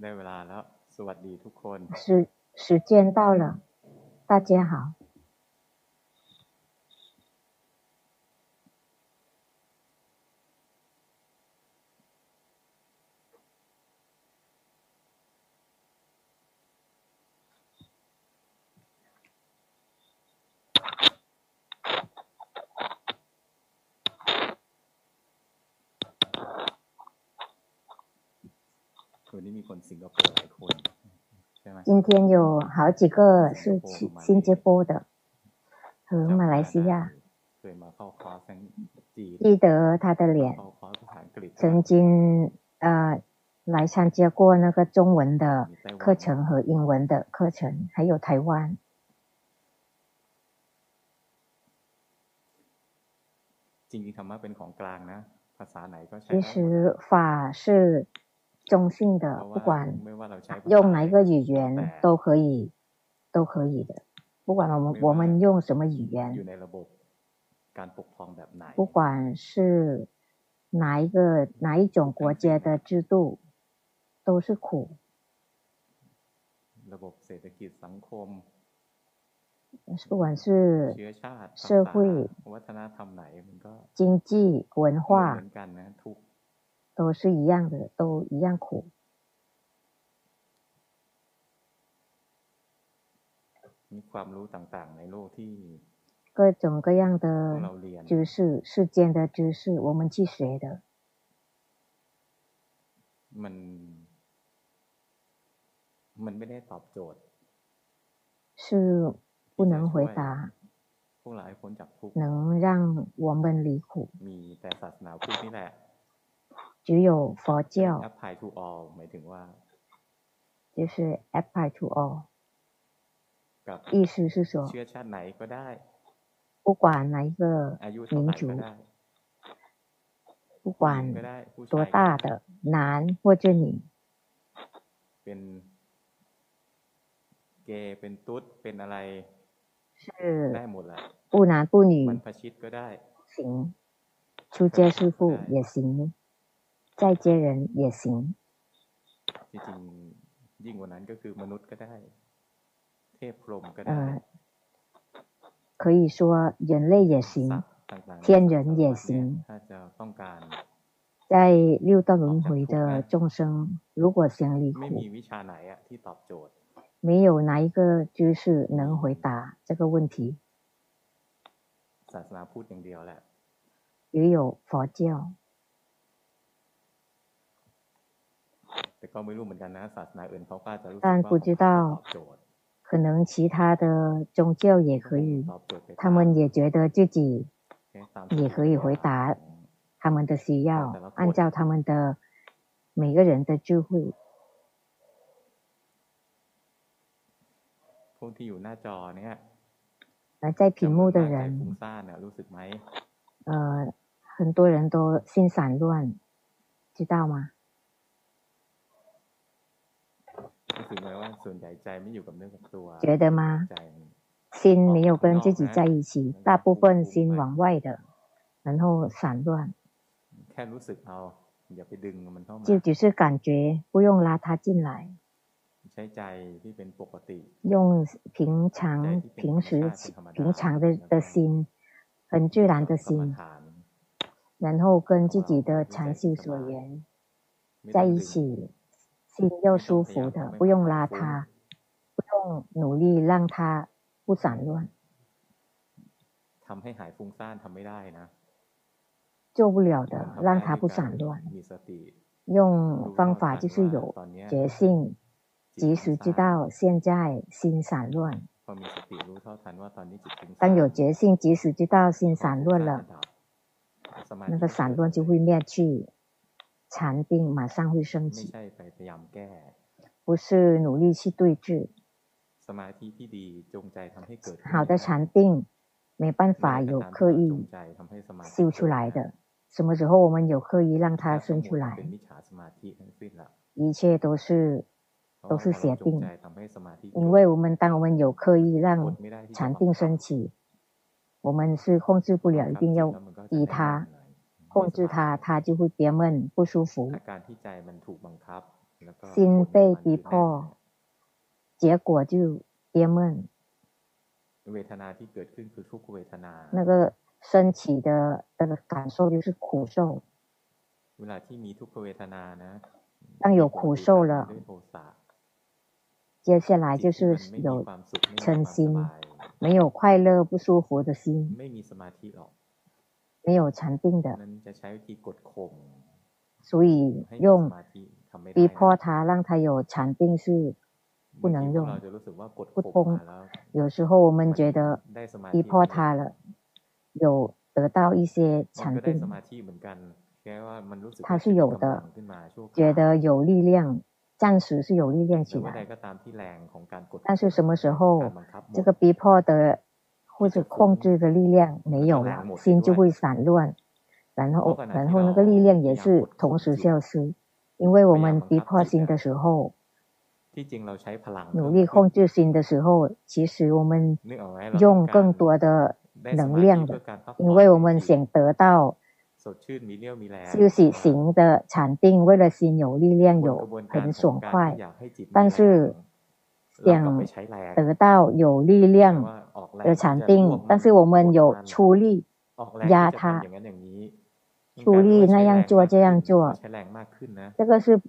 ได้เวลาแล้วสวัสดีทุกคน时间到了，大家好。今天有好几个是新加坡的和马来西亚，记得他的脸，曾经来参加过那个中文的课程和英文的课程，还有台湾。其实法是中性的，不管用哪一个语言都可以的，不管我们用什么语言，不管是哪一种国家的制度都是苦。不管是社会、经济、文化都是一样的，都一样苦。各种各样的知识，世间的知识，我们去学的。是不能回答，能让我们离苦。只有佛教，就是 apply to all， 意思是说，不管哪一个民族，不管多大的男或者女，是不男不女，行，出家师父也行。在接人也行，可以说人类也行，天人也行。在六道轮回的众生，如果想离苦，没有哪一个知识能回答这个问题。也有佛教。但不知道，可能其他的宗教也可以，他们也觉得自己也可以回答他们的需要，按照他们的每个人的智慧。而在屏幕的人，很多人都心散乱，知道吗？觉得吗？心没有跟自己在一起，大部分心往外的，然后散乱。就只是感觉，不用拉它进来。用平常的心，很自然的心，然后跟自己的禅修所缘在一起。心要舒服的，不用拉它，不用努力让它不散乱。做不了的，让它不散乱。用方法就是有觉性，及时知道现在心散乱。当有觉性，及时知道心散乱了，那个散乱就会灭去。禅定马上会升起，不是努力去对治。好的禅定没办法有刻意修出来的，什么时候我们有刻意让它生出来？一切都是邪定，因为当我们有刻意让禅定升起，我们是控制不了，一定要依它。控制它，它就会憋闷不舒服。心被逼迫，结果就憋闷。那个升起的感受就是苦受。当有苦受了，接下来就是有嗔心，没有快乐不舒服的心，没有禅定的，所以用逼迫他让他有禅定是不能用，不通。有时候我们觉得逼迫他了，有得到一些禅定，他是有的，觉得有力量。暂时是有力量起来，但是什么时候这个逼迫的或者控制的力量没有了，心就会散乱，然后那个力量也是同时消失。因为我们逼迫心的时候，努力控制心的时候，其实我们用更多的能量的，因为我们想得到休息型的禅定，为了心有力量，有很爽快，但是想得到有力量的禅定，但是我们有出力压它，出力那样做这样做，这个是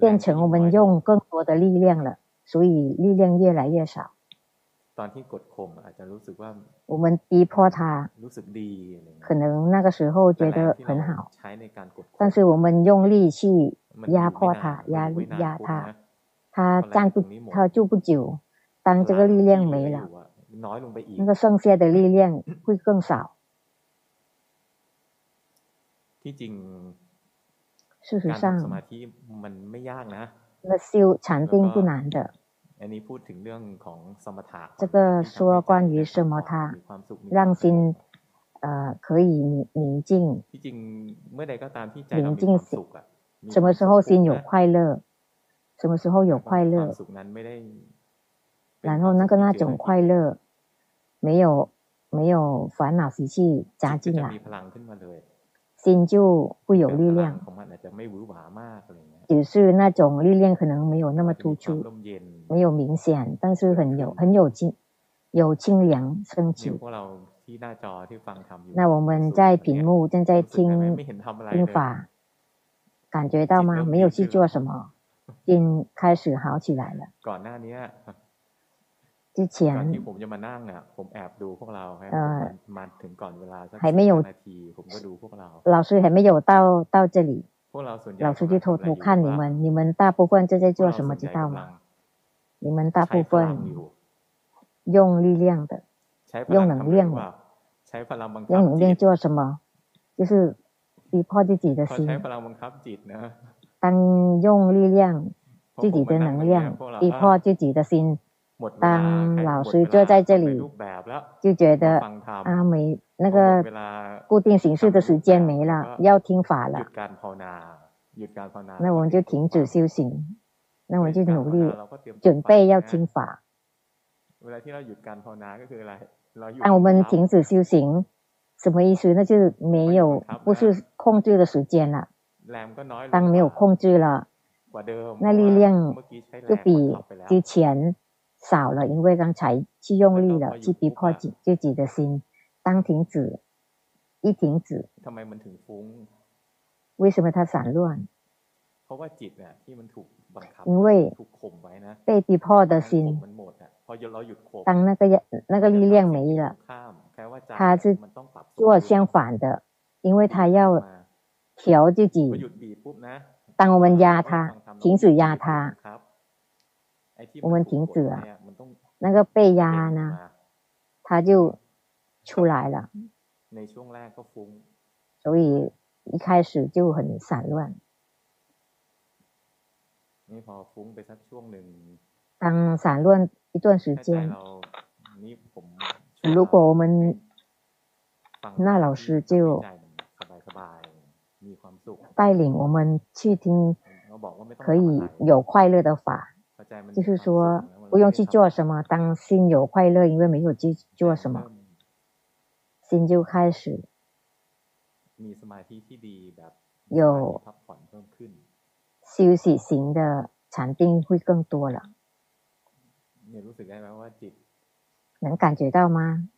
变成我们用更多的力量了，所以力量越来越少。我们逼迫他，可能那个时候觉得很好，但是我们用力去压迫他，压他，他就不久，当这个力量没了，那个剩下的力量会更少。事实上，那修禅定不难的。这个说关于什么它让心可以宁静，什么时候心有快乐，什么时候有快乐，然后那种快乐没有烦恼习气加进来，心就会有力量，只是那种力量可能没有那么突出，没有明显，但是很有清凉升起。那我们在屏幕正在听法，感觉到吗？没有去做什么，心开始好起来了。之前还没有，老师还没有到这里，老师就偷偷看你们，你们大部分正在做什么，知道吗？你们大部分用力量的，用能量的，用能量做什么？就是逼迫自己的心。当用力量自己的能量逼迫自己的心，当老师坐在这里就觉得没那个固定形式的时间没了，要听法了，那我们就停止修行，那我们就努力准备要听法。当我们停止修行什么意思？那就没有，不是控制的时间了，当没有控制了，那力量就比之前少了，因为刚才去用力了，去逼迫自己的心。当停止，一停止，为什么它散乱？因为被逼迫的心，当那个力量没了，它是做相反的，因为它要调自己。当我们压它，停止压它，我们停止了，那个被压呢，它就出来了，所以一开始就很散乱。当散乱一段时间，如果我们那老师就带领我们去听可以有快乐的法，就是说不用去做什么，当心有快乐，因为没有去做什么，心就开始有休息型的禅定会更多了。你รู้สึกได้ไหมว่าจิต能感觉到吗？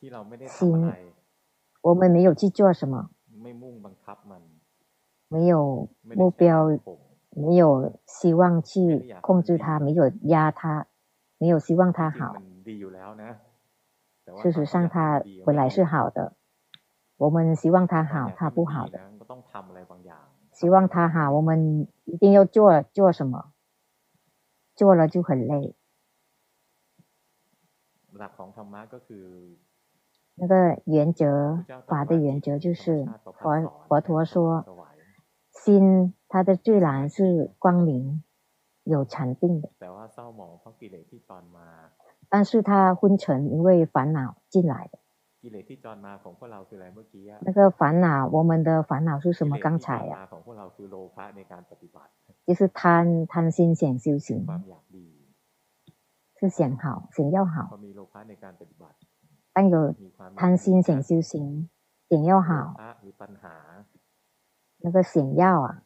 ที่เราไม่ได้ทำอะไร我们没有去做什么，ไม่มุ่งบังคับมัน没有目标，没有希望去控制它，没有压它，没有希望它好。事实上，它本来是好的，我们希望它好，它不好的。希望它好，我们一定要做什么？做了就很累。那个原则，法的原则就是佛陀说。心它的最蓝是光明，有禅定的，但是它昏沉，因为烦恼进来的。那个烦恼，我们的烦恼是什么？刚才呀，就是贪心想修行，是想好，想要好。但有贪心想修行，想要好。那个想要啊，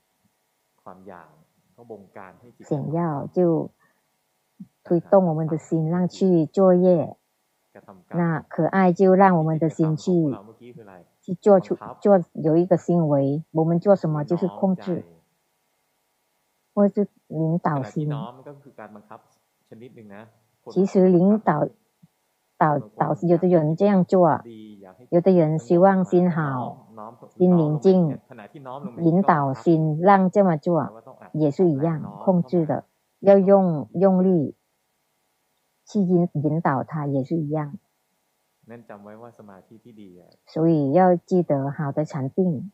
想要就推动我们的心让去作业，那可爱就让我们的心去做有一个行为，我们做什么就是控制，或者领导心。其实领导有的人这样做，有的人希望心好，心宁静，引导心让这么做也是一样控制的，要用力去引导它也是一样。所以要记得好的禅定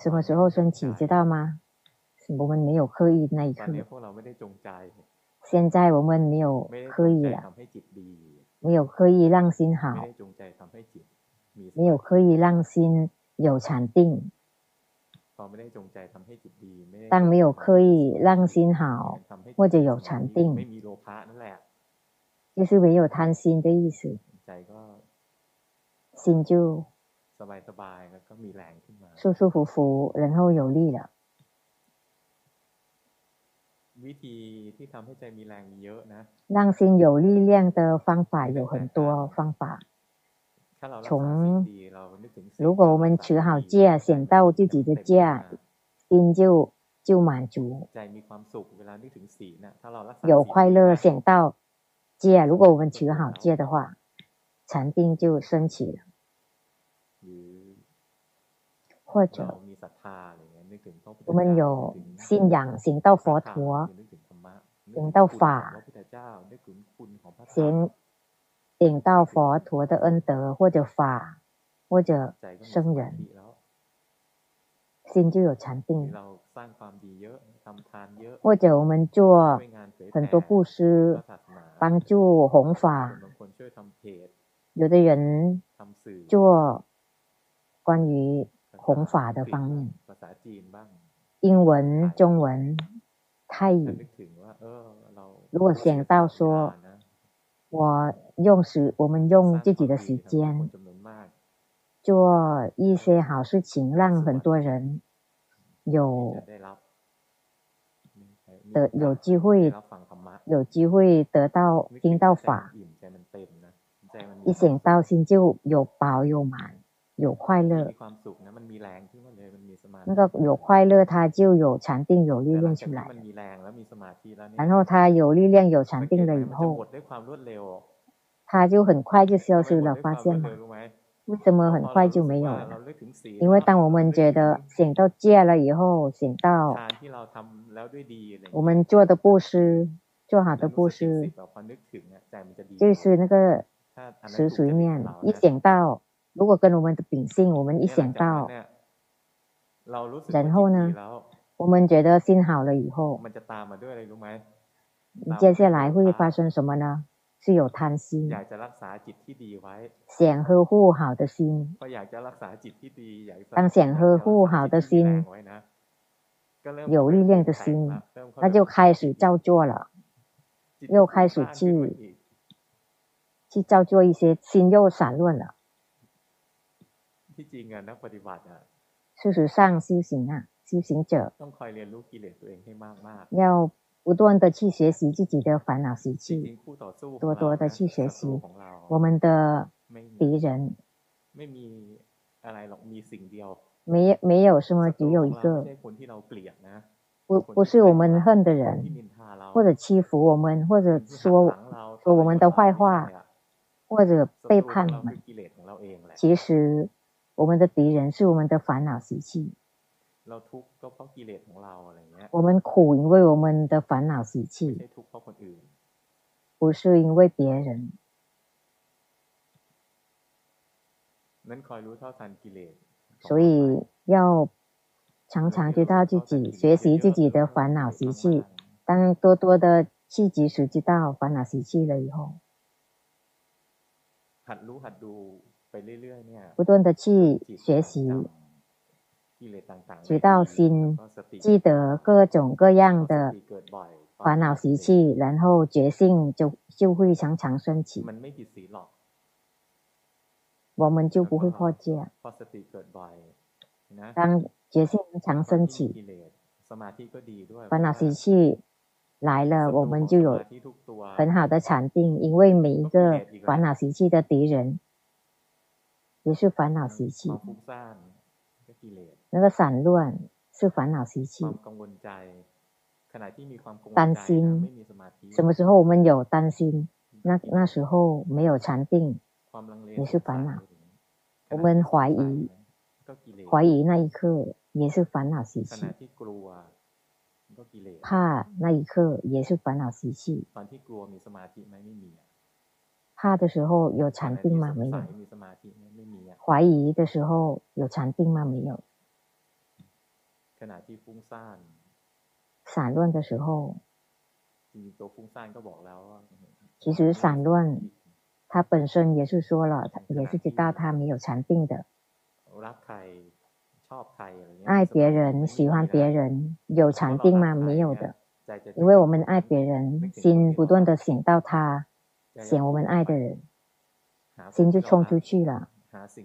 什么时候升起，知道吗？我们没有刻意那一刻。现在我们没有刻意了，没有刻意让心好，没有刻意让心有禅定。当没有刻意让心好或者有禅定，就是没有贪心的意思，心就舒舒服服，然后有力了。让心有力量的方法有很多方法，从如果我们持好戒，想到自己的戒，心就满足，有快乐想到戒，如果我们持好戒的话，禅定就升起了。或者我们有信仰，行到佛陀，行到法，行到佛陀的恩德或者法或者僧人，心就有禅定。或者我们做很多布施，帮助弘法，有的人做关于弘法的方面，英文、中文、泰语。如果想到说，我们用自己的时间做一些好事情，让很多人有机会得到听到法，一想到心就有饱有满。有快乐，那个有快乐，它就有禅定、有力量出来。然后它有力量、有禅定了以后，它就很快就消失了。发现吗？为什么很快就没有了？因为当我们觉得想到戒了以后，想到我们做的布施、做好的布施，就是那个时随念，一想到。如果跟我们的秉性，我们一想到，然后呢，我们觉得心好了以后，接下来会发生什么呢？是有贪心，想呵护好的心。当想呵护好的心，有力量的心，那就开始造作了，又开始去造作一些，心又散乱了。事实上，修行啊，修行者要不断的去学习自己的烦恼习气，多多的去学习我们的敌人。没有什么，只有一个，不是我们恨的人，或者欺负我们，或者说我们的坏话，或者背叛我们。其实我们的敌人是我们的烦恼习气，我们苦因为我们的烦恼习气，不是因为别人。所以要常常知道自己，学习自己的烦恼习气。当多多的去及时知道烦恼习气了以后，不断的去学习，直到心记得各种各样的烦恼习气，然后觉性就会常常升起，我们就不会破戒。当觉性常升起，烦恼习气来了，我们就有很好的禅定，因为每一个烦恼习气的敌人也是烦恼习气，那个散乱是烦恼习气。担心，什么时候我们有担心，那时候没有禅定也是烦恼。我们怀疑那一刻也是烦恼习气，怕那一刻也是烦恼习气。怕的时候有禅定吗？没有。怀疑的时候有禅定吗？没有。散乱的时候，其实散乱他本身也是说了，也是知道他没有禅定的。爱别人，喜欢别人，有禅定吗？没有的。因为我们爱别人，心不断的想到他，想我们爱的人，心就冲出去了，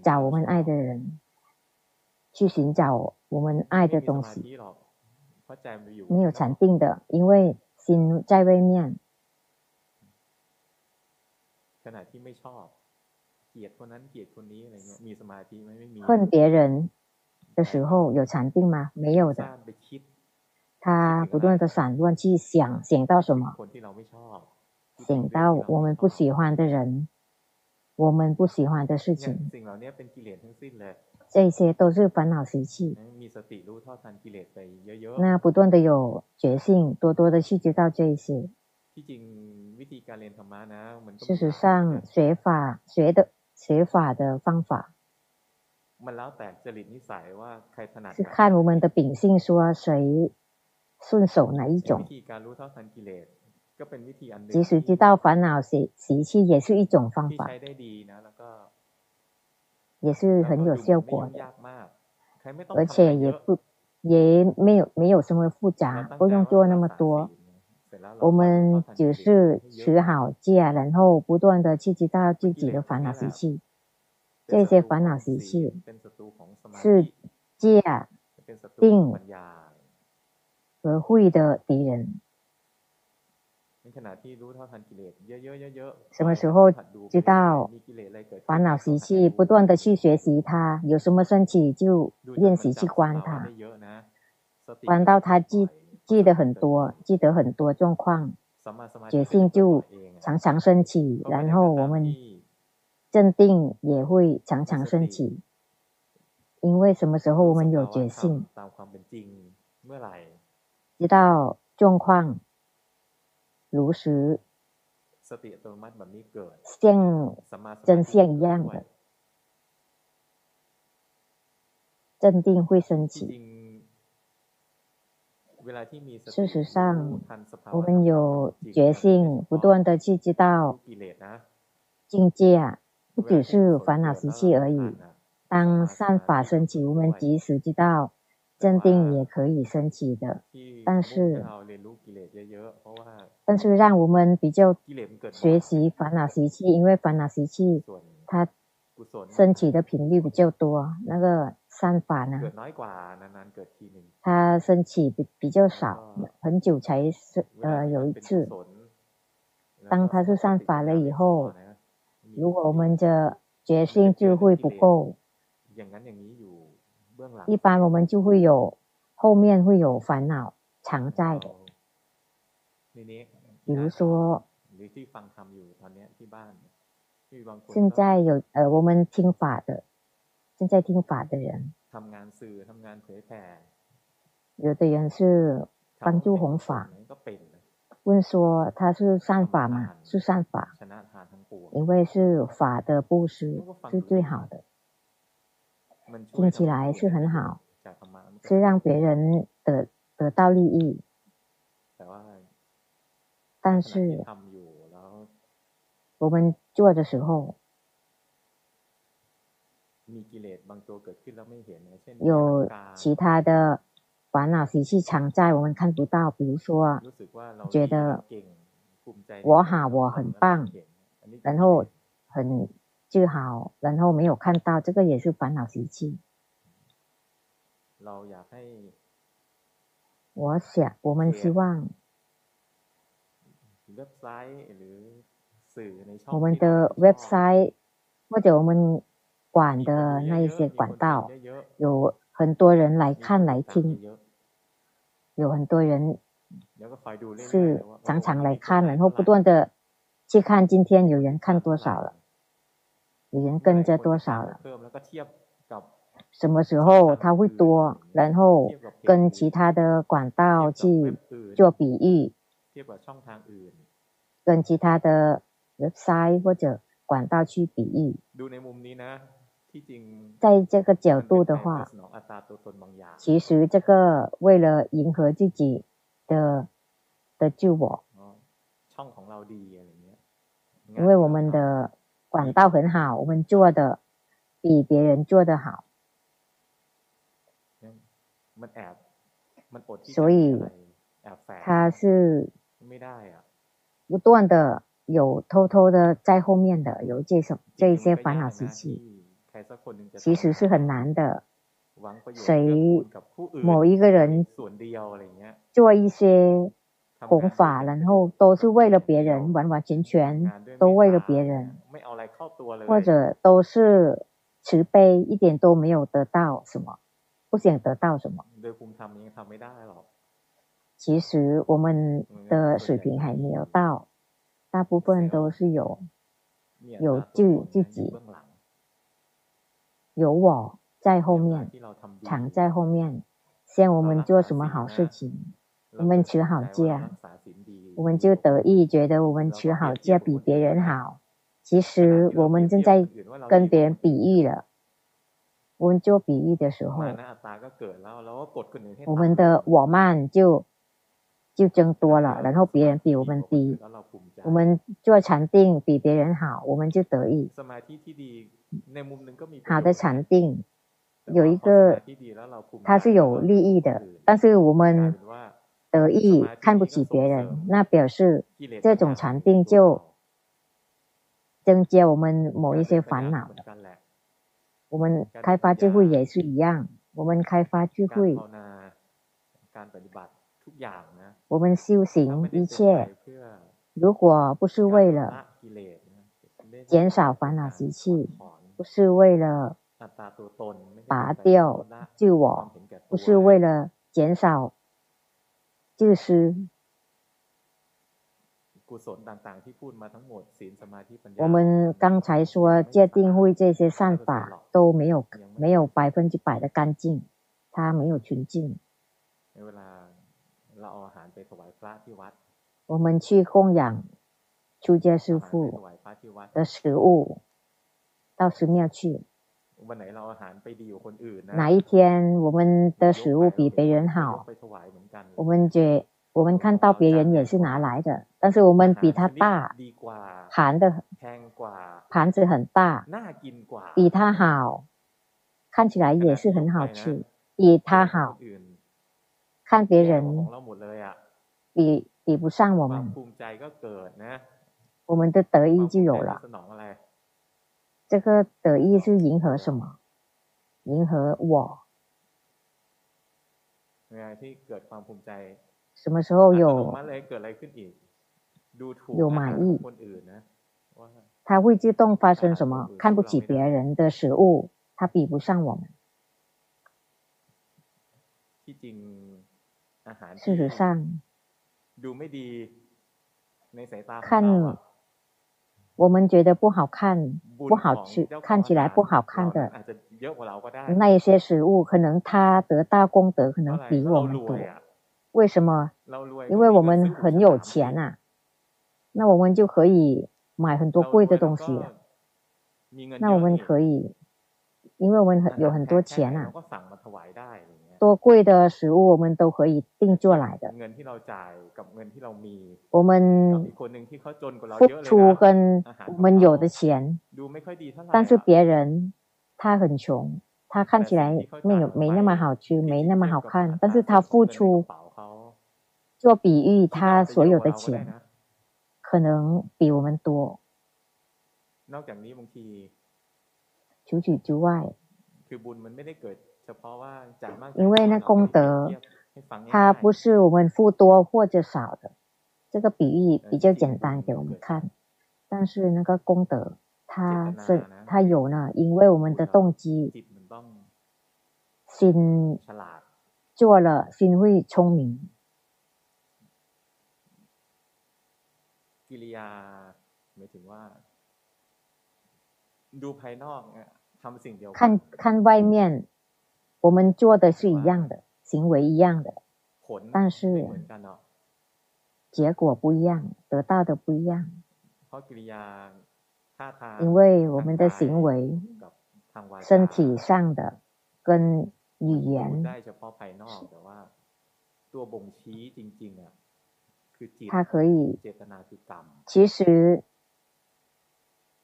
找我们爱的人，去寻找我们爱的东西。没有禅定的，因为心在外面。恨别人的时候有禅定吗？没有的。他不断的散乱去想，想到什么？想到我们不喜欢的人，我们不喜欢的事情，这些都是烦恼习气。那不断的有觉性，多多的去知道这些。事实上学法的方法是看我们的秉性，说谁顺手哪一种。即使知道烦恼习气也是一种方法，也是很有效果的，而且也没有什么复杂，不用做那么多。我们只是持好戒，然后不断的去知道自己的烦恼习气。这些烦恼习气是戒定和慧的敌人。什么时候知道烦恼习气，不断的去学习它，有什么升起就练习去观它，观到它记得很多状况，觉性就常常升起，然后我们镇定也会常常升起。因为什么时候我们有觉性，知道状况如实像真相一样的，镇定会升起。事实上我们有觉性，不断的去知道境界，不只是烦恼习气而已。当善法升起，我们即使知道镇定也可以升起的。但是让我们比较学习烦恼习气，因为烦恼习气它升起的频率比较多，那个三法呢，他升起比较少，很久才有一次。当他是善法了以后，如果我们的觉性智慧不够，一般我们就会有后面会有烦恼常在的。比如说，现在有我们听法的。现在听法的人，有的人是帮助弘法，问说他是善法吗？是善法，因为是法的布施是最好的，听起来是很好，是让别人得到利益，但是我们做的时候，有其他的烦恼习气常在，我们看不到。比如说，觉得我好，我很棒，然后很自豪，然后没有看到，这个也是烦恼习气。我们希望我们的 website 或者我们管的那一些管道，有很多人来看来听，有很多人是常常来看，然后不断的去看今天有人看多少了，有人跟着多少了，什么时候他会多，然后跟其他的管道去做比喻，跟其他的 website 或者管道去比喻。在这个角度的话，其实这个为了迎合自己的自我，因为我们的管道很好，我们做的比别人做的好，所以它是不断的有偷偷的在后面的有这些烦恼习气。其实是很难的，谁某一个人做一些弘法，然后都是为了别人，完完全全都为了别人，或者都是慈悲，一点都没有得到什么，不想得到什么。其实我们的水平还没有到，大部分都是有自己。有我在后面，常在后面。像我们做什么好事情，我们持好戒，我们就得意，觉得我们持好戒比别人好。其实我们正在跟别人比喻了。我们做比喻的时候，我们的我慢就增多了，然后别人比我们低。我们做禅定比别人好，我们就得意。好的禅定有一个，它是有利益的，但是我们得意看不起别人，那表示这种禅定就增加我们某一些烦恼。我们开发智慧也是一样，我们开发智慧，我们修行一切，如果不是为了减少烦恼习气，不是为了拔掉自我，不是为了减少自私，我们刚才说戒定慧这些善法都没有100%的干净，它没有纯净。我们去供养出家师父的食物，到寺庙去。哪一天我们的食物比别人好，我们看到别人也是拿来的，但是我们比他大，盘子很大，比他好，看起来也是很好吃，比他好，看别人比不上我们，我们的得意就有了。这个得意是迎合什么？迎合我。什么时候有满意，他会自动发生什么？看不起别人的食物，他比不上我们。事实上，看我们觉得不好看、不好吃、看起来不好看的那一些食物，可能他得到功德可能比我们多。为什么？因为我们很有钱啊，那我们就可以买很多贵的东西了。那我们可以，因为我们有很多钱啊，多贵的食物我们都可以定做来的。我们付出跟我们有的钱，但是别人他很穷，他看起来没那么好吃，没那么好看，但是他付出做比喻，他所有的钱可能比我们多。除此之外，因为那功德它不是我们付多或者少的，这个比喻比较简单给我们看，但是那个功德它有呢，因为我们的动机，心做了，心会聪明。看外面，我们做的是一样的，行为一样的，但是结果不一样，得到的不一样。因为我们的行为，身体上的跟语言，它可以，其实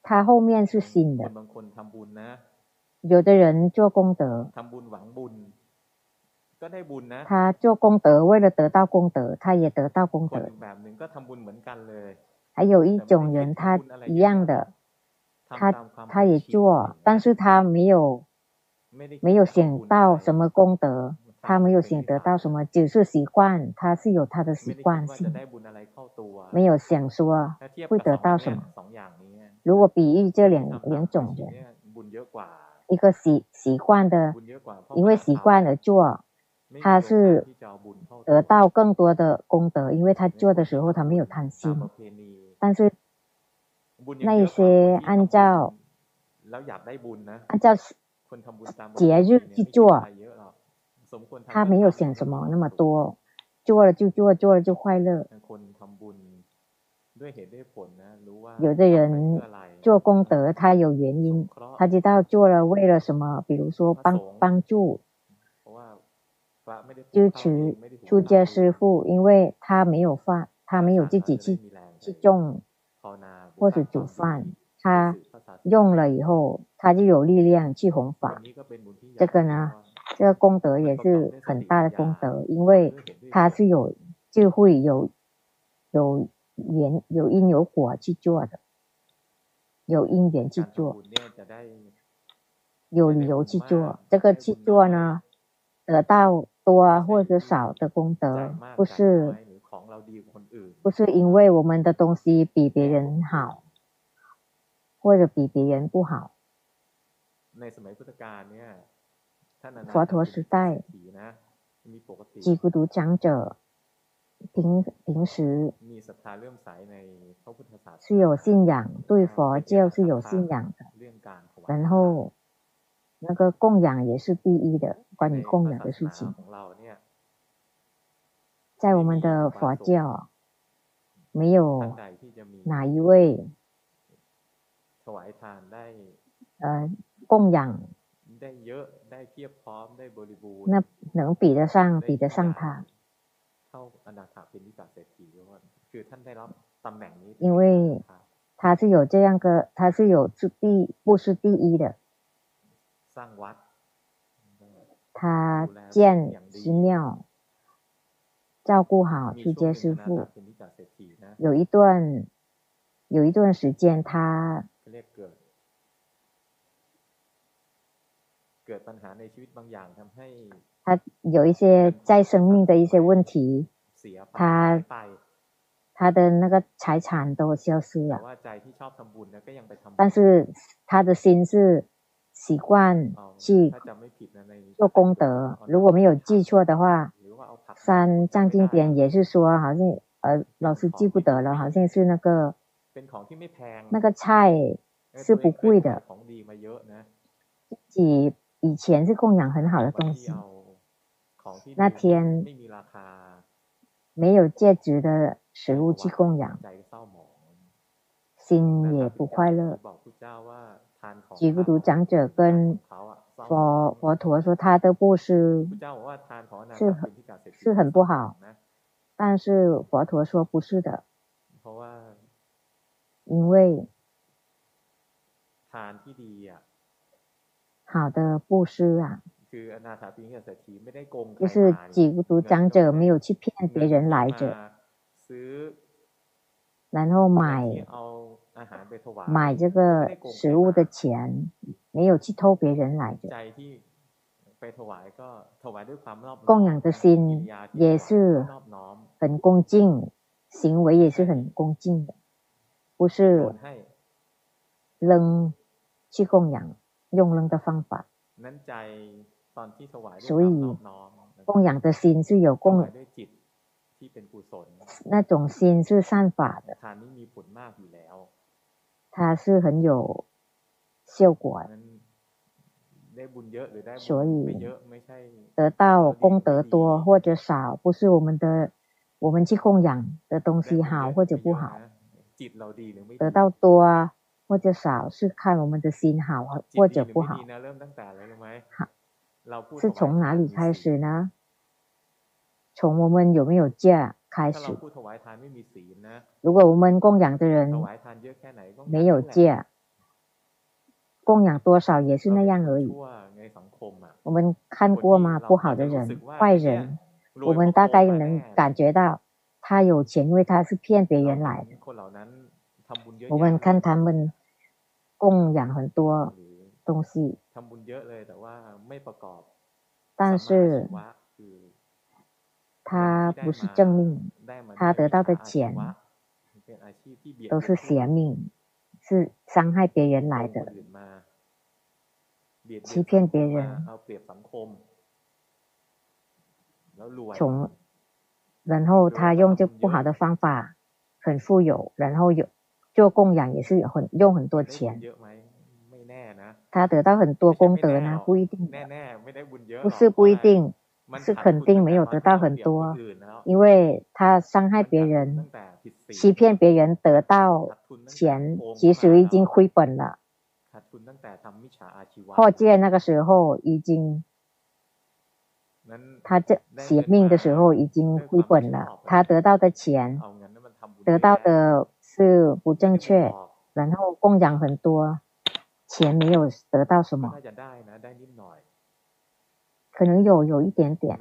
它后面是心的。有的人做功德，他做功德为了得到功德，他也得到功德。还有一种人，他一样的，他也做，但是他没有想到什么功德，他没有想得到什么，只是习惯，他是有他的习惯性，没有想说会得到什么。如果比喻这两种人，一个习惯的，因为习惯而做，他是得到更多的功德，因为他做的时候他没有贪心。但是那些按照节日去做，他没有想什么那么多，做了就做，做了就快乐。有的人做功德，他有原因，他知道做了为了什么，比如说帮助支持出家师父，因为他没有自己去种或者煮饭，他用了以后他就有力量去弘法。这个呢，这个功德也是很大的功德，因为他是有智慧，有因有果去做的，有因缘去做，有理由去做。这个去做呢，得到多或者少的功德，不是因为我们的东西比别人好或者比别人不好。佛陀时代，基孤独长者平时是有信仰，对佛教是有信仰的，然后那个供养也是第一的，关于供养的事情。在我们的佛教，没有哪一位供养那能比得上他，因为他是有这样个，他是有不是第一的。他建寺庙，照顾好出家师父。有一段时间，他他有一些在生命的一些问题，他的那个财产都消失了，但是他的心是习惯去做功德，如果没有记错的话，三藏经典也是说，好像老师记不得了，好像是那个菜是不贵的，自己以前是供养很好的东西，那天没有价值的食物去供养，心也不快乐。吉孤独长者跟佛陀说他的布施 是很不好，但是佛陀说不是的，因为好的布施啊，就是吉孤独长者没有去骗别人来着，然后买这个食物的钱没有去偷别人来着，供养的心也是很恭敬，行为也是很恭敬的，不是扔去供养，用扔的方法，所以供养的心是有供，那种心是善法的，它是很有效果的，所以得到功德多或者少不是我们去供养的东西好或者不好，得到多或者少是看我们的心好或者不好，是从哪里开始呢？从我们有没有戒开始。如果我们供养的人没有戒，供养多少也是那样而已。我们看过吗？不好的人、坏人，我们大概能感觉到他有钱，因为他是骗别人来的。我们看他们供养很多东西，但是他不是正命，他得到的钱都是邪命，是伤害别人来的，欺骗别人，然后他用这不好的方法很富有，然后做供养也是用很多钱，他得到很多功德呢？不一定，不是不一定，是肯定没有得到很多，因为他伤害别人，欺骗别人，得到钱其实已经亏本了，破戒那个时候已经，他这邪命的时候已经亏本了，他得到的钱得到的是不正确，然后供养很多钱没有得到什么，可能有一点点。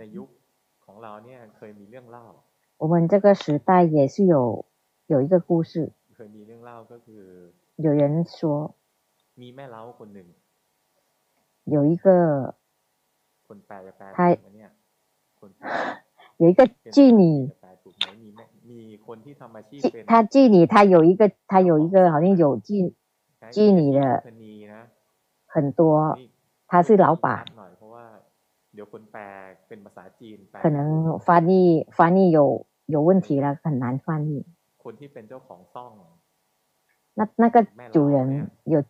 我们这个时代也是有一个故事，有人说有一个妓女，她有一个好像有妓女的很多，她是老板，可能翻译有问题了，很难翻译。那个主人有，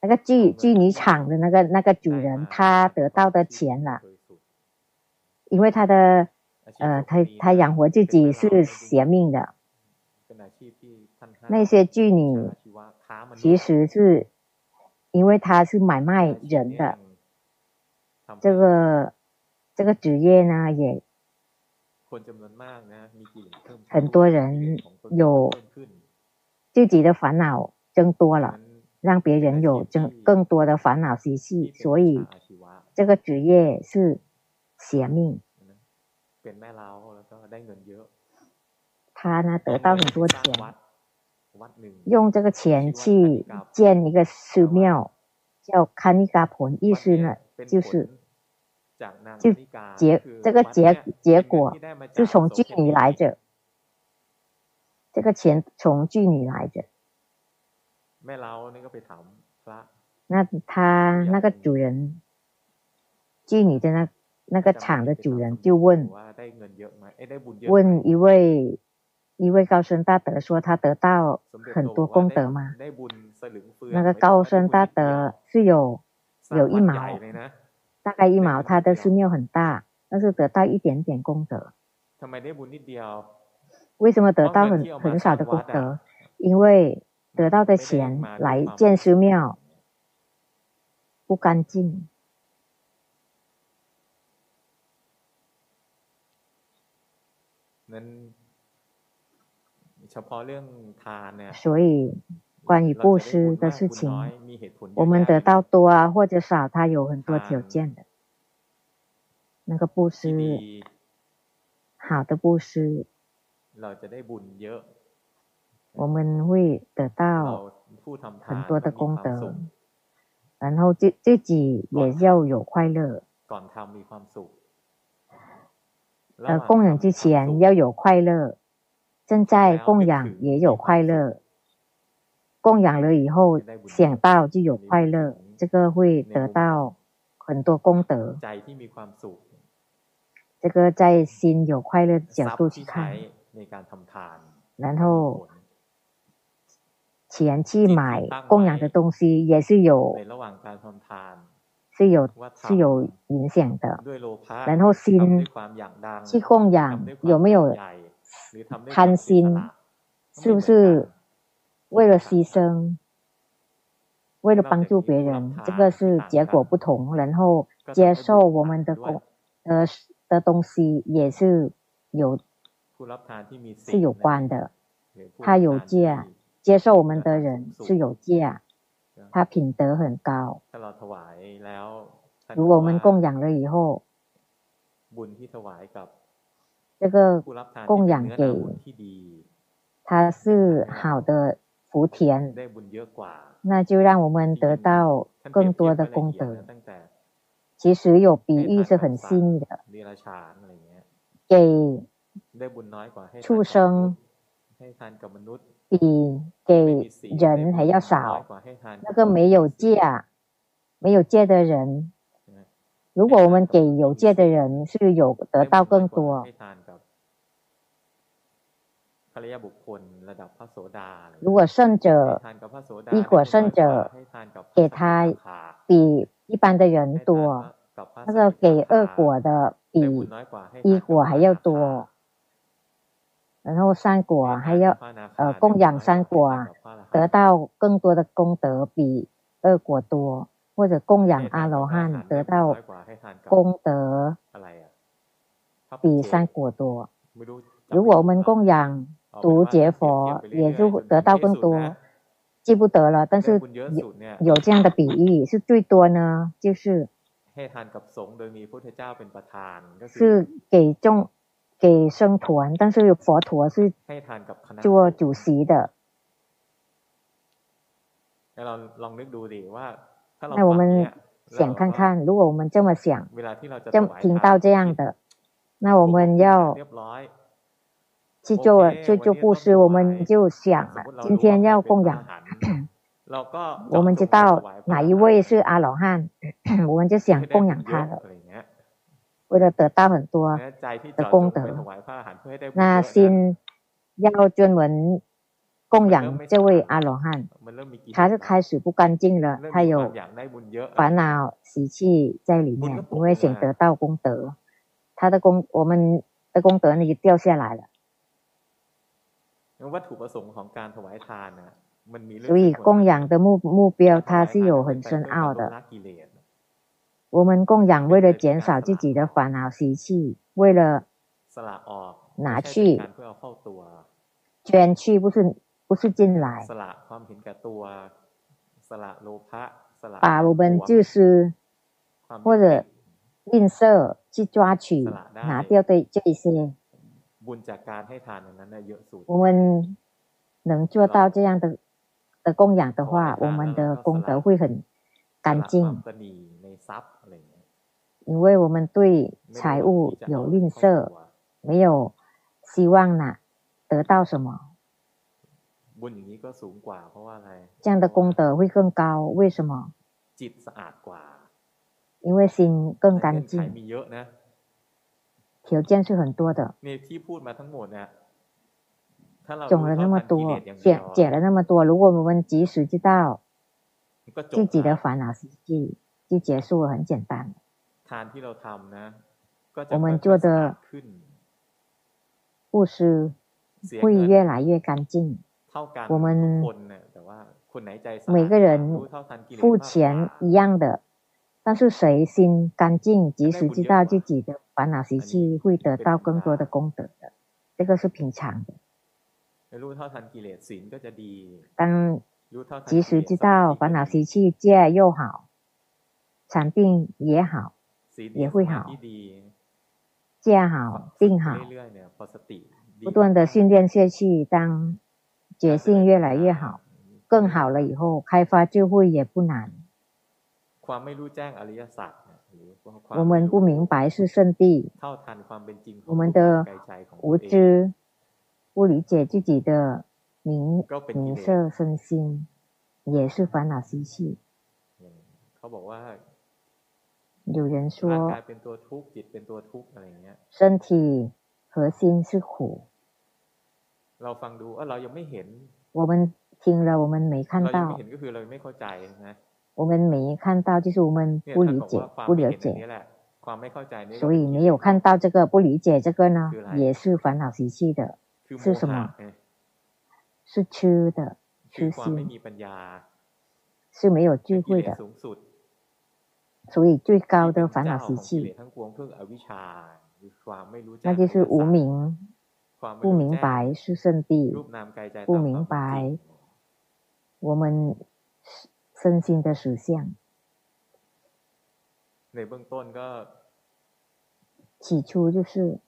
那个妓女厂的那个主人，他得到的钱了，因为他的他养活自己是邪命的，那些妓女其实是，因为他是买卖人的，这个职业呢，也很多人有自己的烦恼增多了，让别人有更多的烦恼习气，所以这个职业是邪命。他呢得到很多钱，用这个钱去建一个寺庙，叫堪尼嘎盆，意思呢就是这个结果就从距离来着，这个钱从距离来着。那他那个主人，距离的那个厂的主人就问一位高僧大德说，他得到很多功德吗？那个高僧大德是有一毛，大概一毛，他的寺庙很大，但是得到一点点功德。为什么得到很少的功德？因为得到的钱来建寺庙不干净。所以关于布施的事情，我们得到多啊或者少，它有很多条件的。那个布施，好的布施，我们会得到很多的功德，然后自己也要有快乐。供养之前要有快乐，正在供养也有快乐，供养了以后想到就有快乐，这个会得到很多功德。这个在心有快乐的角度去看，然后钱去买供养的东西也是有影响的，然后心去供养有没有贪心，是不是为了牺牲，为了帮助别人，这个是结果不同。然后接受我们的东西也是有关的，他有戒，接受我们的人是有戒，他品德很高。如果我们供养了以后，这个供养给他是好的福田，那就让我们得到更多的功德。其实有比喻是很细腻的，给畜生比给人还要少。那个没有戒的人，如果我们给有戒的人是有得到更多。如果圣者，一果圣者给他比一般的人多，那个给二果的比一果还要多，然后三果还要供养三果得到更多的功德比二果多，或者供养阿罗汉得到功德比三果多。如果我们供养读解佛也就得到更多，记不得了，但是 有这样的比喻是最多呢，就是是给僧团，但是佛陀是做主席的。那我们想看看，如果我们这么想，听到这样的，那我们要去做布施，我们就想了，今天要供养，我们知道哪一位是阿罗汉，我们就想供养他了，为了得到很多的功德。那心要专门供养这位阿罗汉，他就开始不干净了，他有烦恼习气在里面，因为想得到功德，我们的功德呢就掉下来了。所以供养的目标它是有很深奥的。我们供养为了减少自己的烦恼习气，为了拿去捐去，不是进来，把我们自私或者吝啬去抓取拿掉的这一些，我们能做到这样的供养的话，我们的功德会很干净，因为我们对财物有吝啬，没有希望得到什么。这样的功德会更高，为什么？因为心更干净，条件是很多的。种了那么多，解了那么多，如果我们及时知道自己的烦恼习气，就结束了，很简单。我们做的布施会越来越干净。我们每个人付钱一样的，但是谁心干净，及时知道自己的烦恼习气，会得到更多的功德的。这个是平常的。当及时知道烦恼习气，戒又好，禅定也好，也会好。戒好，定好，不断的训练下去，当觉性越来越好，更好了以后，开发智慧也不难。我们不明白是圣地，我们的无知，不理解自己的名色身心，也是烦恼习气。有人说，身体核心是苦。我们听了，我们没看到。我们没看到，就是我们不理解、不了解。所以没有看到这个、不理解这个呢，也是烦恼习气的。是什么？是痴的，痴心，是没有智慧的。所以最高的烦恼习气，那就是无明，不明白是圣地，不明白我们身心的实相。起初就是，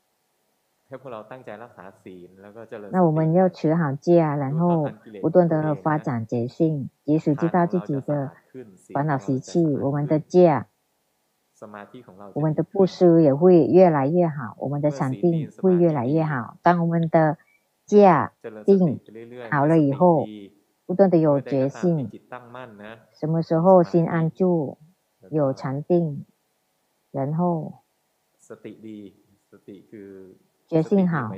那我们要持好戒，然后不断的发展觉性，即使知道自己的烦恼习气，我们的戒，我们的布施也会越来越好，我们的禅定会越来越好。当我们的戒定好了以后，不断的有觉性，什么时候心安住，有禅定，然后觉性好，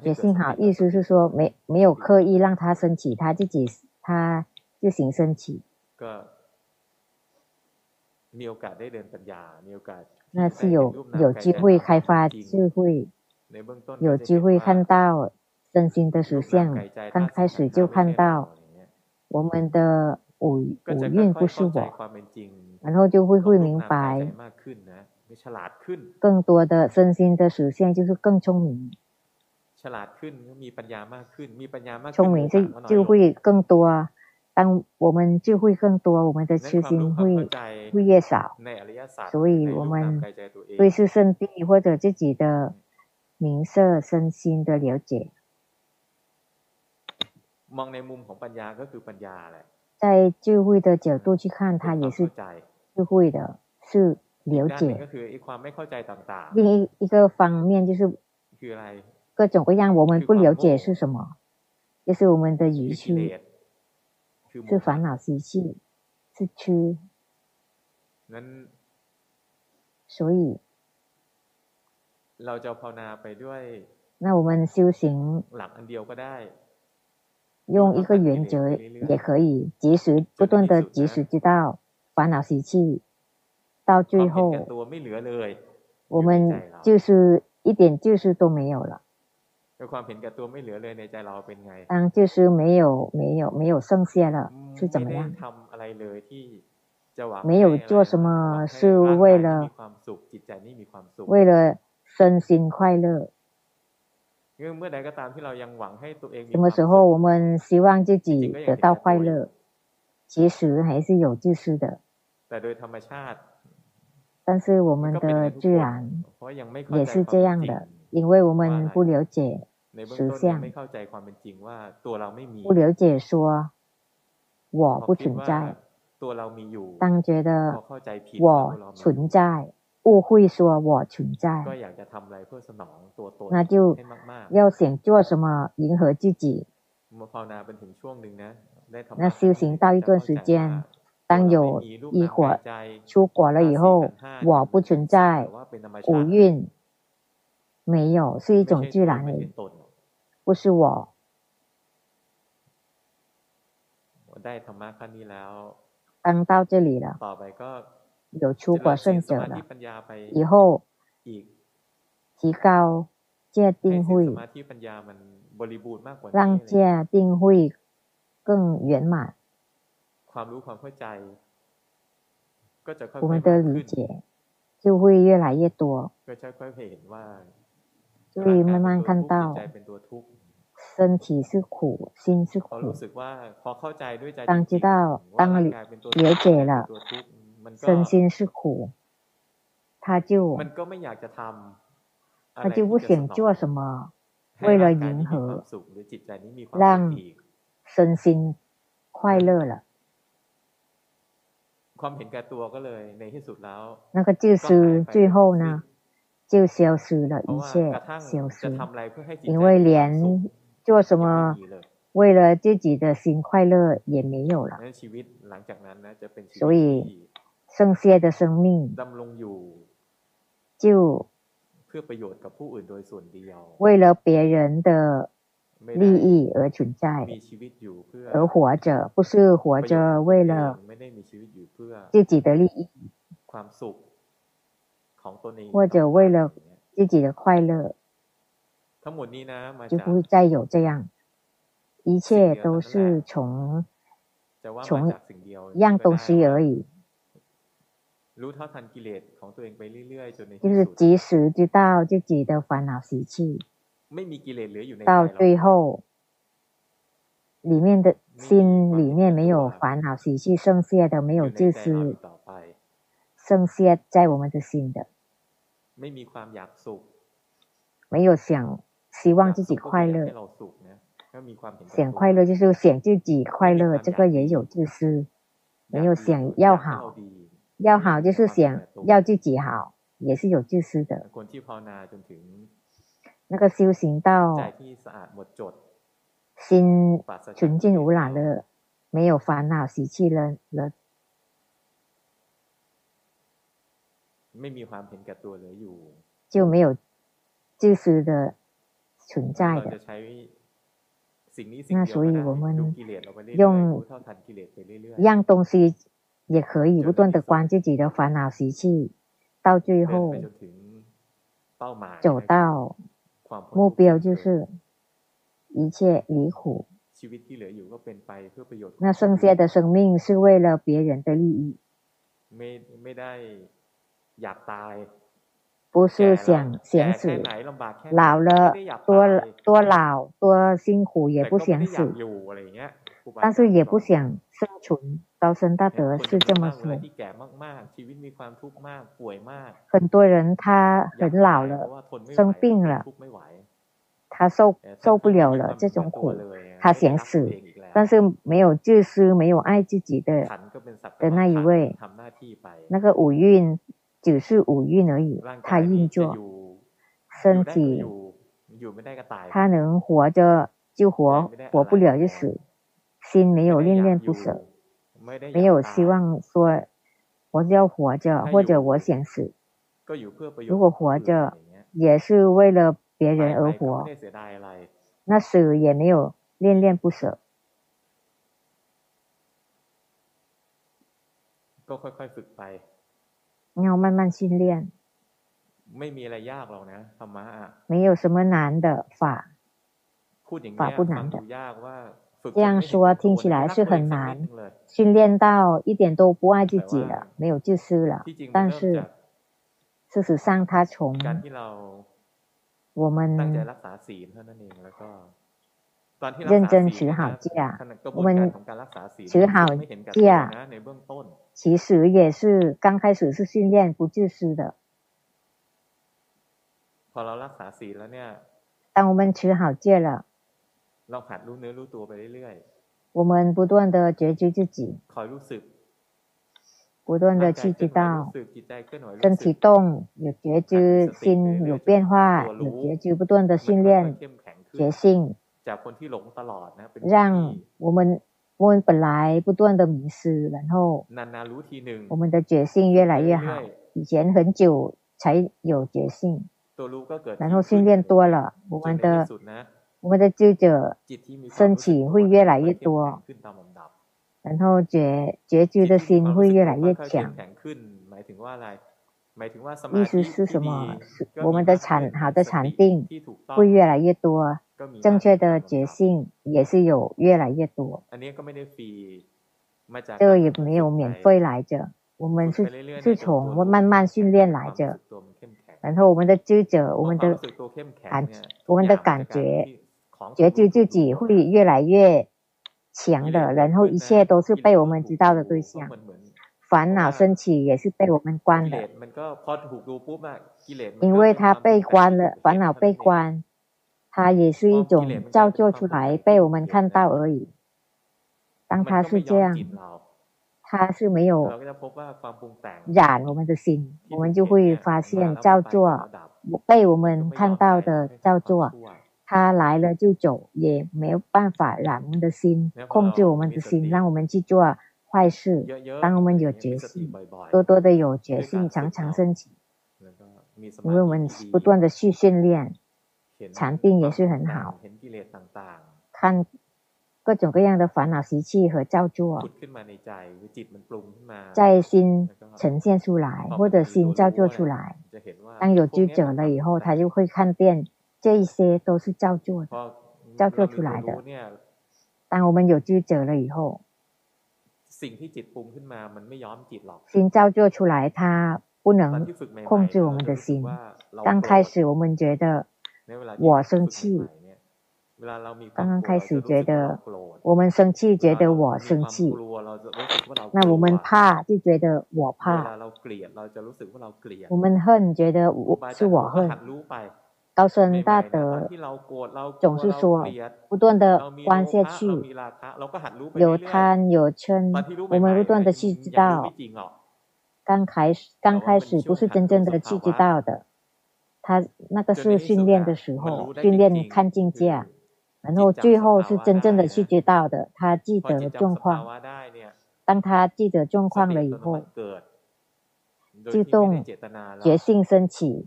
觉性好，意思是说没有刻意让它升起，它自行升起。那是有机会开发智慧，有机会看到身心的实相。刚开始就看到我们的五蕴不是我，然后就会明白。更多的身心的实现就是更聪明，聪明就会更多。当我们智慧更多，我们的痴心会越少，所以我们对是圣地或者自己的名色身心的了解，在智慧的角度去看，它也是智慧的，是了解。另一个方面就是各种各样我们不了解是什么，就是我们的愚痴，是烦恼习气，是痴。所以，那我们修行用一个原则也可以，及时不断的及时知道烦恼习气。到最后，我们就是一点就是都没有了。当就是没有剩下了，是怎么样？没有做什么是为了身心快乐。什么时候我们希望自己得到快乐，其实还是有自私的。但是我们的自然也是这样的，因为我们不了解，实相。不了解说我不存在，当觉得我存在，误会说我存在，那就要想做什么迎合自己。那修行到一段时间，当有因果出果了以后，我不存在，五蕴没有，是一种自然的，不是我。当到这里了，有出果圣者了，以后提高戒定慧，让戒定慧更圆满。我们的理解就会越来越多，就会慢慢看到身体是苦，心是苦。当知道，当了解了身心是苦，他就不想做什么，为了迎合让身心快乐了。那个自私最后呢就消失了，一切消失，因为连做什么为了自己的心快乐也没有了。所以剩下的生命就为了别人的利益而存在，而活着，不是活着为了自己的利益，或者为了自己的快乐，就不会再有这样。一切都是从一样东西而已，就是及时知道自己的烦恼习气，到最后里面的心里面没有烦恼习气，剩下的没有自私，剩下在我们的心的没有想希望自己快乐，想快乐就是想自己快乐，这个也有自私，没有想要好，要好就是想要自己好，也是有自私的。那个修行到心纯净无染了，没有烦恼习气了，就没有自私的存在的。那所以我们用一样东西也可以不断的观自己的烦恼习气，到最后走到目标，就是一切离苦。那剩下的生命是为了别人的利益，不是想死，老了多老多辛苦也不想死，但是也不想生存。高僧大德是这么说。很多人他很老了，生病了，他受不了了这种苦，他想死，但是没有自私，没有爱自己的那一位，那个五蕴只是五蕴而已，他运作身体，他能活着就活，活不了就死，心没有恋恋不舍，没有希望说我要活着或者我想死。如果活着也是为了别人而活，那死也没有恋恋不舍，要慢慢训练。没有什么难的法不难的。这样说听起来是很难，训练到一点都不爱自己了，没有自私了，但是事实上他从我们认真持好戒，我们持好戒其实也是刚开始是训练不自私的。当我们持好戒了，我们不断的觉知自己，不断的去知道身体动有觉知，心有变化有觉知，不断的训练觉性，让我们本来不断的迷失，然后我们的觉性越来越好，以前很久才有觉性，然后训练多了，我们的知者升起会越来越多，然后觉知的心会越来越强。意思是什么？我们的好的禅定会越来越多，正确的觉性也是有越来越多。这个也没有免费来着，我们是从慢慢训练来着。然后我们的知者，我们的感觉，觉知自己会越来越强的，然后一切都是被我们知道的对象，烦恼升起也是被我们关的，因为它被关了，烦恼被关，它也是一种造作出来被我们看到而已。当它是这样，它是没有染我们的心，我们就会发现造作被我们看到的造作，它来了就走，也没有办法染我们的心，控制我们的心，让我们去做坏事。当我们有决心，多多的有决心，常常升起，因为我们不断的去训练禅定也是很好，看各种各样的烦恼习气和造作在心呈现出来，或者心造作出来，当有知者了以后，他就会看见这一些都是造作出来的。当我们有知者了以后，心造作出来，它不能控制我们的心。刚开始我们觉得我生气，刚刚开始觉得我们生气，觉得我生气，那我们怕就觉得我怕，我们恨觉得是我恨。高僧大德总是说不断的观下去，有贪有嗔，我们不断的去知道，刚开始不是真正的去知道的，他那个是训练的时候，训练看境界，然后最后是真正的去知道的。他记得状况，当他记得状况了以后，自动觉性升起，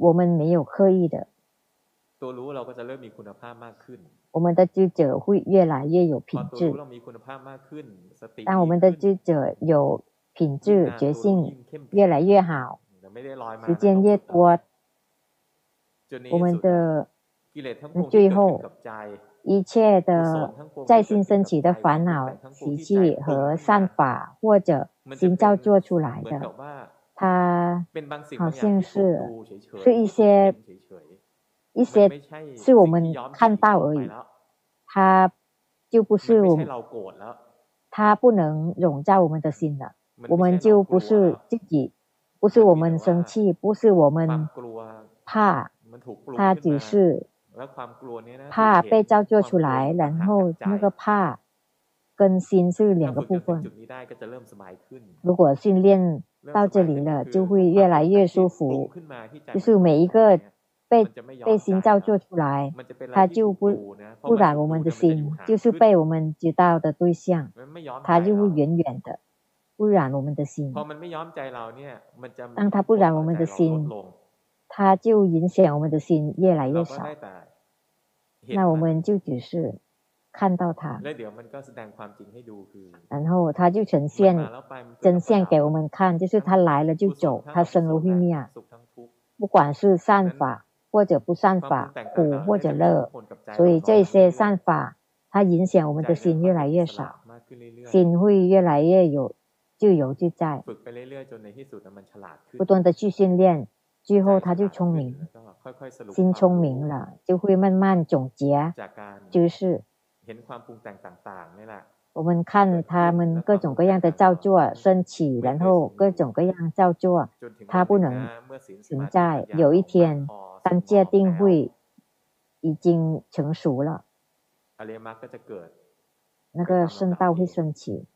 我们没有刻意的，我们的知者会越来越有品质。当我们的知者有品质，觉性越来越好，时间越多，我们的最后一切的在心升起的烦恼习气和善法或者心造作出来的，它好像是一些是我们看到而已，它就不是我们，它不能笼罩我们的心了，我们就不是自己，不是我们生气，不是我们怕，他只是怕被造作出来，然后那个怕跟心是两个部分。如果训练到这里了，就会越来越舒服，就是每一个被心造作出来，他就不染我们的心，就是被我们知道的对象，他就会远远的不染我们的心。当他不染我们的心，他就影响我们的心越来越少，那我们就只是看到他，然后他就呈现真相给我们看，就是他来了就走，他生了会灭，不管是善法或者不善法，苦或者乐，所以这些善法它影响我们的心越来越少，心会越来越有自由自在。不断的去训练，最后他就聪明，心聪明了，就会慢慢总结，就是我们看他们各种各样的造作升起，然后各种各样造作他不能存在。有一天当戒定慧已经成熟了，那个圣道会升起，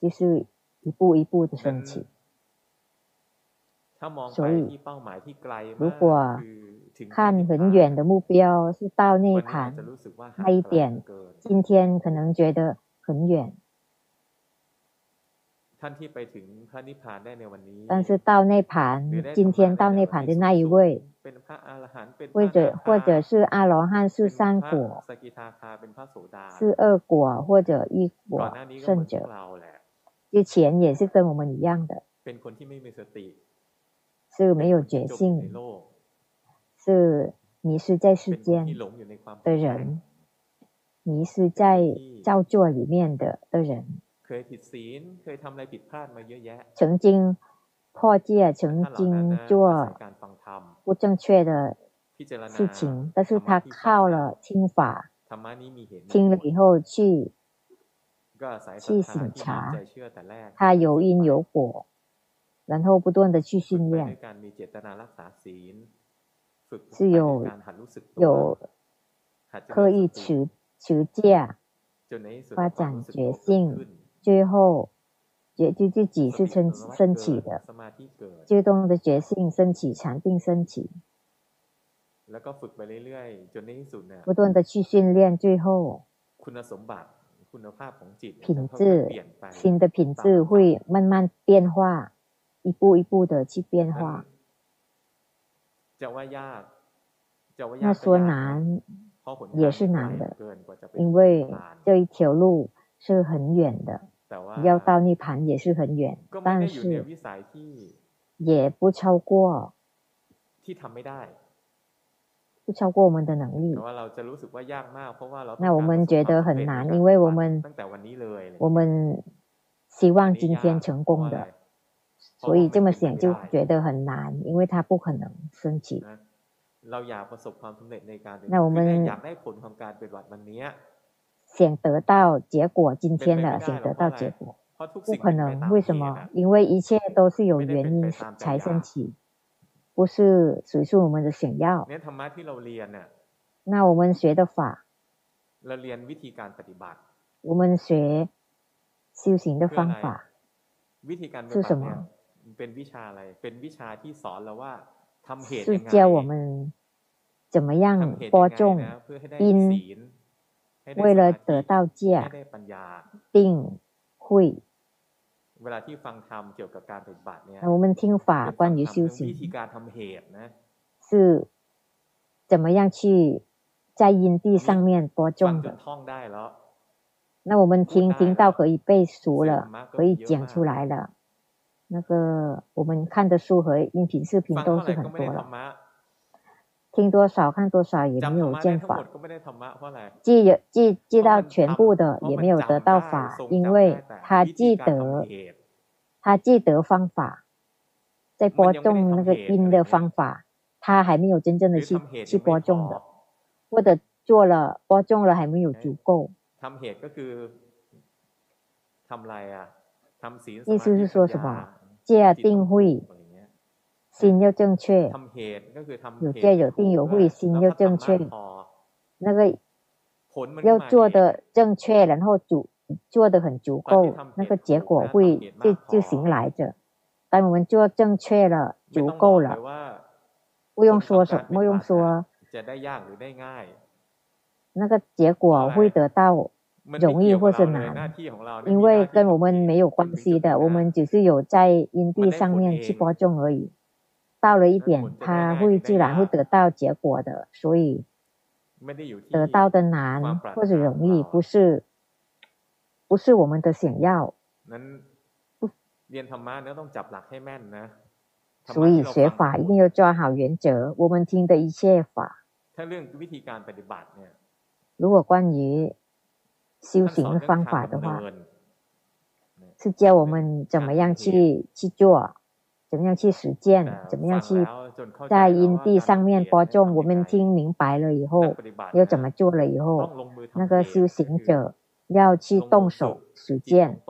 就是一步一步的升起。所以如果看很远的目标是到内盘那一点，今天可能觉得很远，但是到内盘，今天到内盘的那一位，或者是阿罗汉，是三果，是二果或者一果圣者，之前也是跟我们一样的，是没有觉性，是迷失在世间的人，迷失在造作里面的人，曾经破戒，曾经做不正确的事情，但是他靠了听法，听了以后去省察，他有因有果，然后不断的去训练，是有刻意持戒，发展觉性，最后觉知自己是升起的，最终的觉性升起，禅定升起，不断的去训练，最后品质，新的品质会慢慢变化，一步一步的去变化。那说难也是难的，因为这一条路是很远的，要到涅槃也是很远，但是也不超过我们的能力。那我们觉得很难，因为我们希望今天成功的，所以这么想就觉得很难，因为它不可能升起。那我们想得到结果，今天的想得到结果不可能，为什么？因为一切都是有原因才升起，不是属于我们的想要。那我们学的法，我们学修行的方法是什么？是教我们怎么样播种因，为了得到戒、定、慧。我们听法关于修行是怎么样去在因地上面播种的。那我们听到可以背熟了，可以讲出来了。那个我们看的书和音频、视频都是很多了，听多少看多少也没有见法，记到全部的也没有得到法，因为他记得方法，在播种那个因的方法，他还没有真正的去播种的，或者做了播种了还没有足够。意思是说什么？戒定慧，心要正确，有戒有定有慧，心要正确，那个要做的正确，然后做的很足够，那个结果会就行来着。当我们做正确了，足够了，不用说那个结果会得到容易或是难，因为跟我们没有关系的，我们只是有在因地上面去播种而已。到了一点，它会自然会得到结果的，所以得到的难或者容易不是我们的想要。所以学法一定要抓好原则，我们听的一切法。如果关于修行的方法的话，是教我们怎么样去做，怎么样去实践，怎么样去在因地上面播种。我们听明白了以后，要怎么做了以后，那个修行者要去动手实践，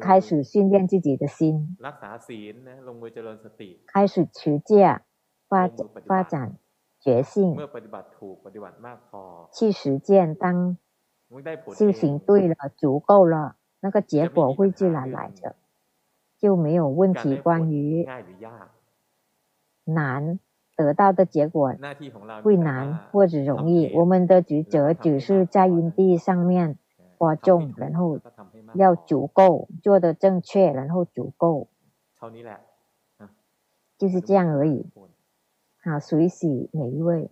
开始训练自己的心，开始持戒，发展觉性。去实践，当修行对了，足够了，那个结果会自然来的，就没有问题。关于难得到的结果会难或者容易，我们的职责只是在因地上面播种，然后要足够做得正确，然后足够，就是这样而已。好，随喜每一位。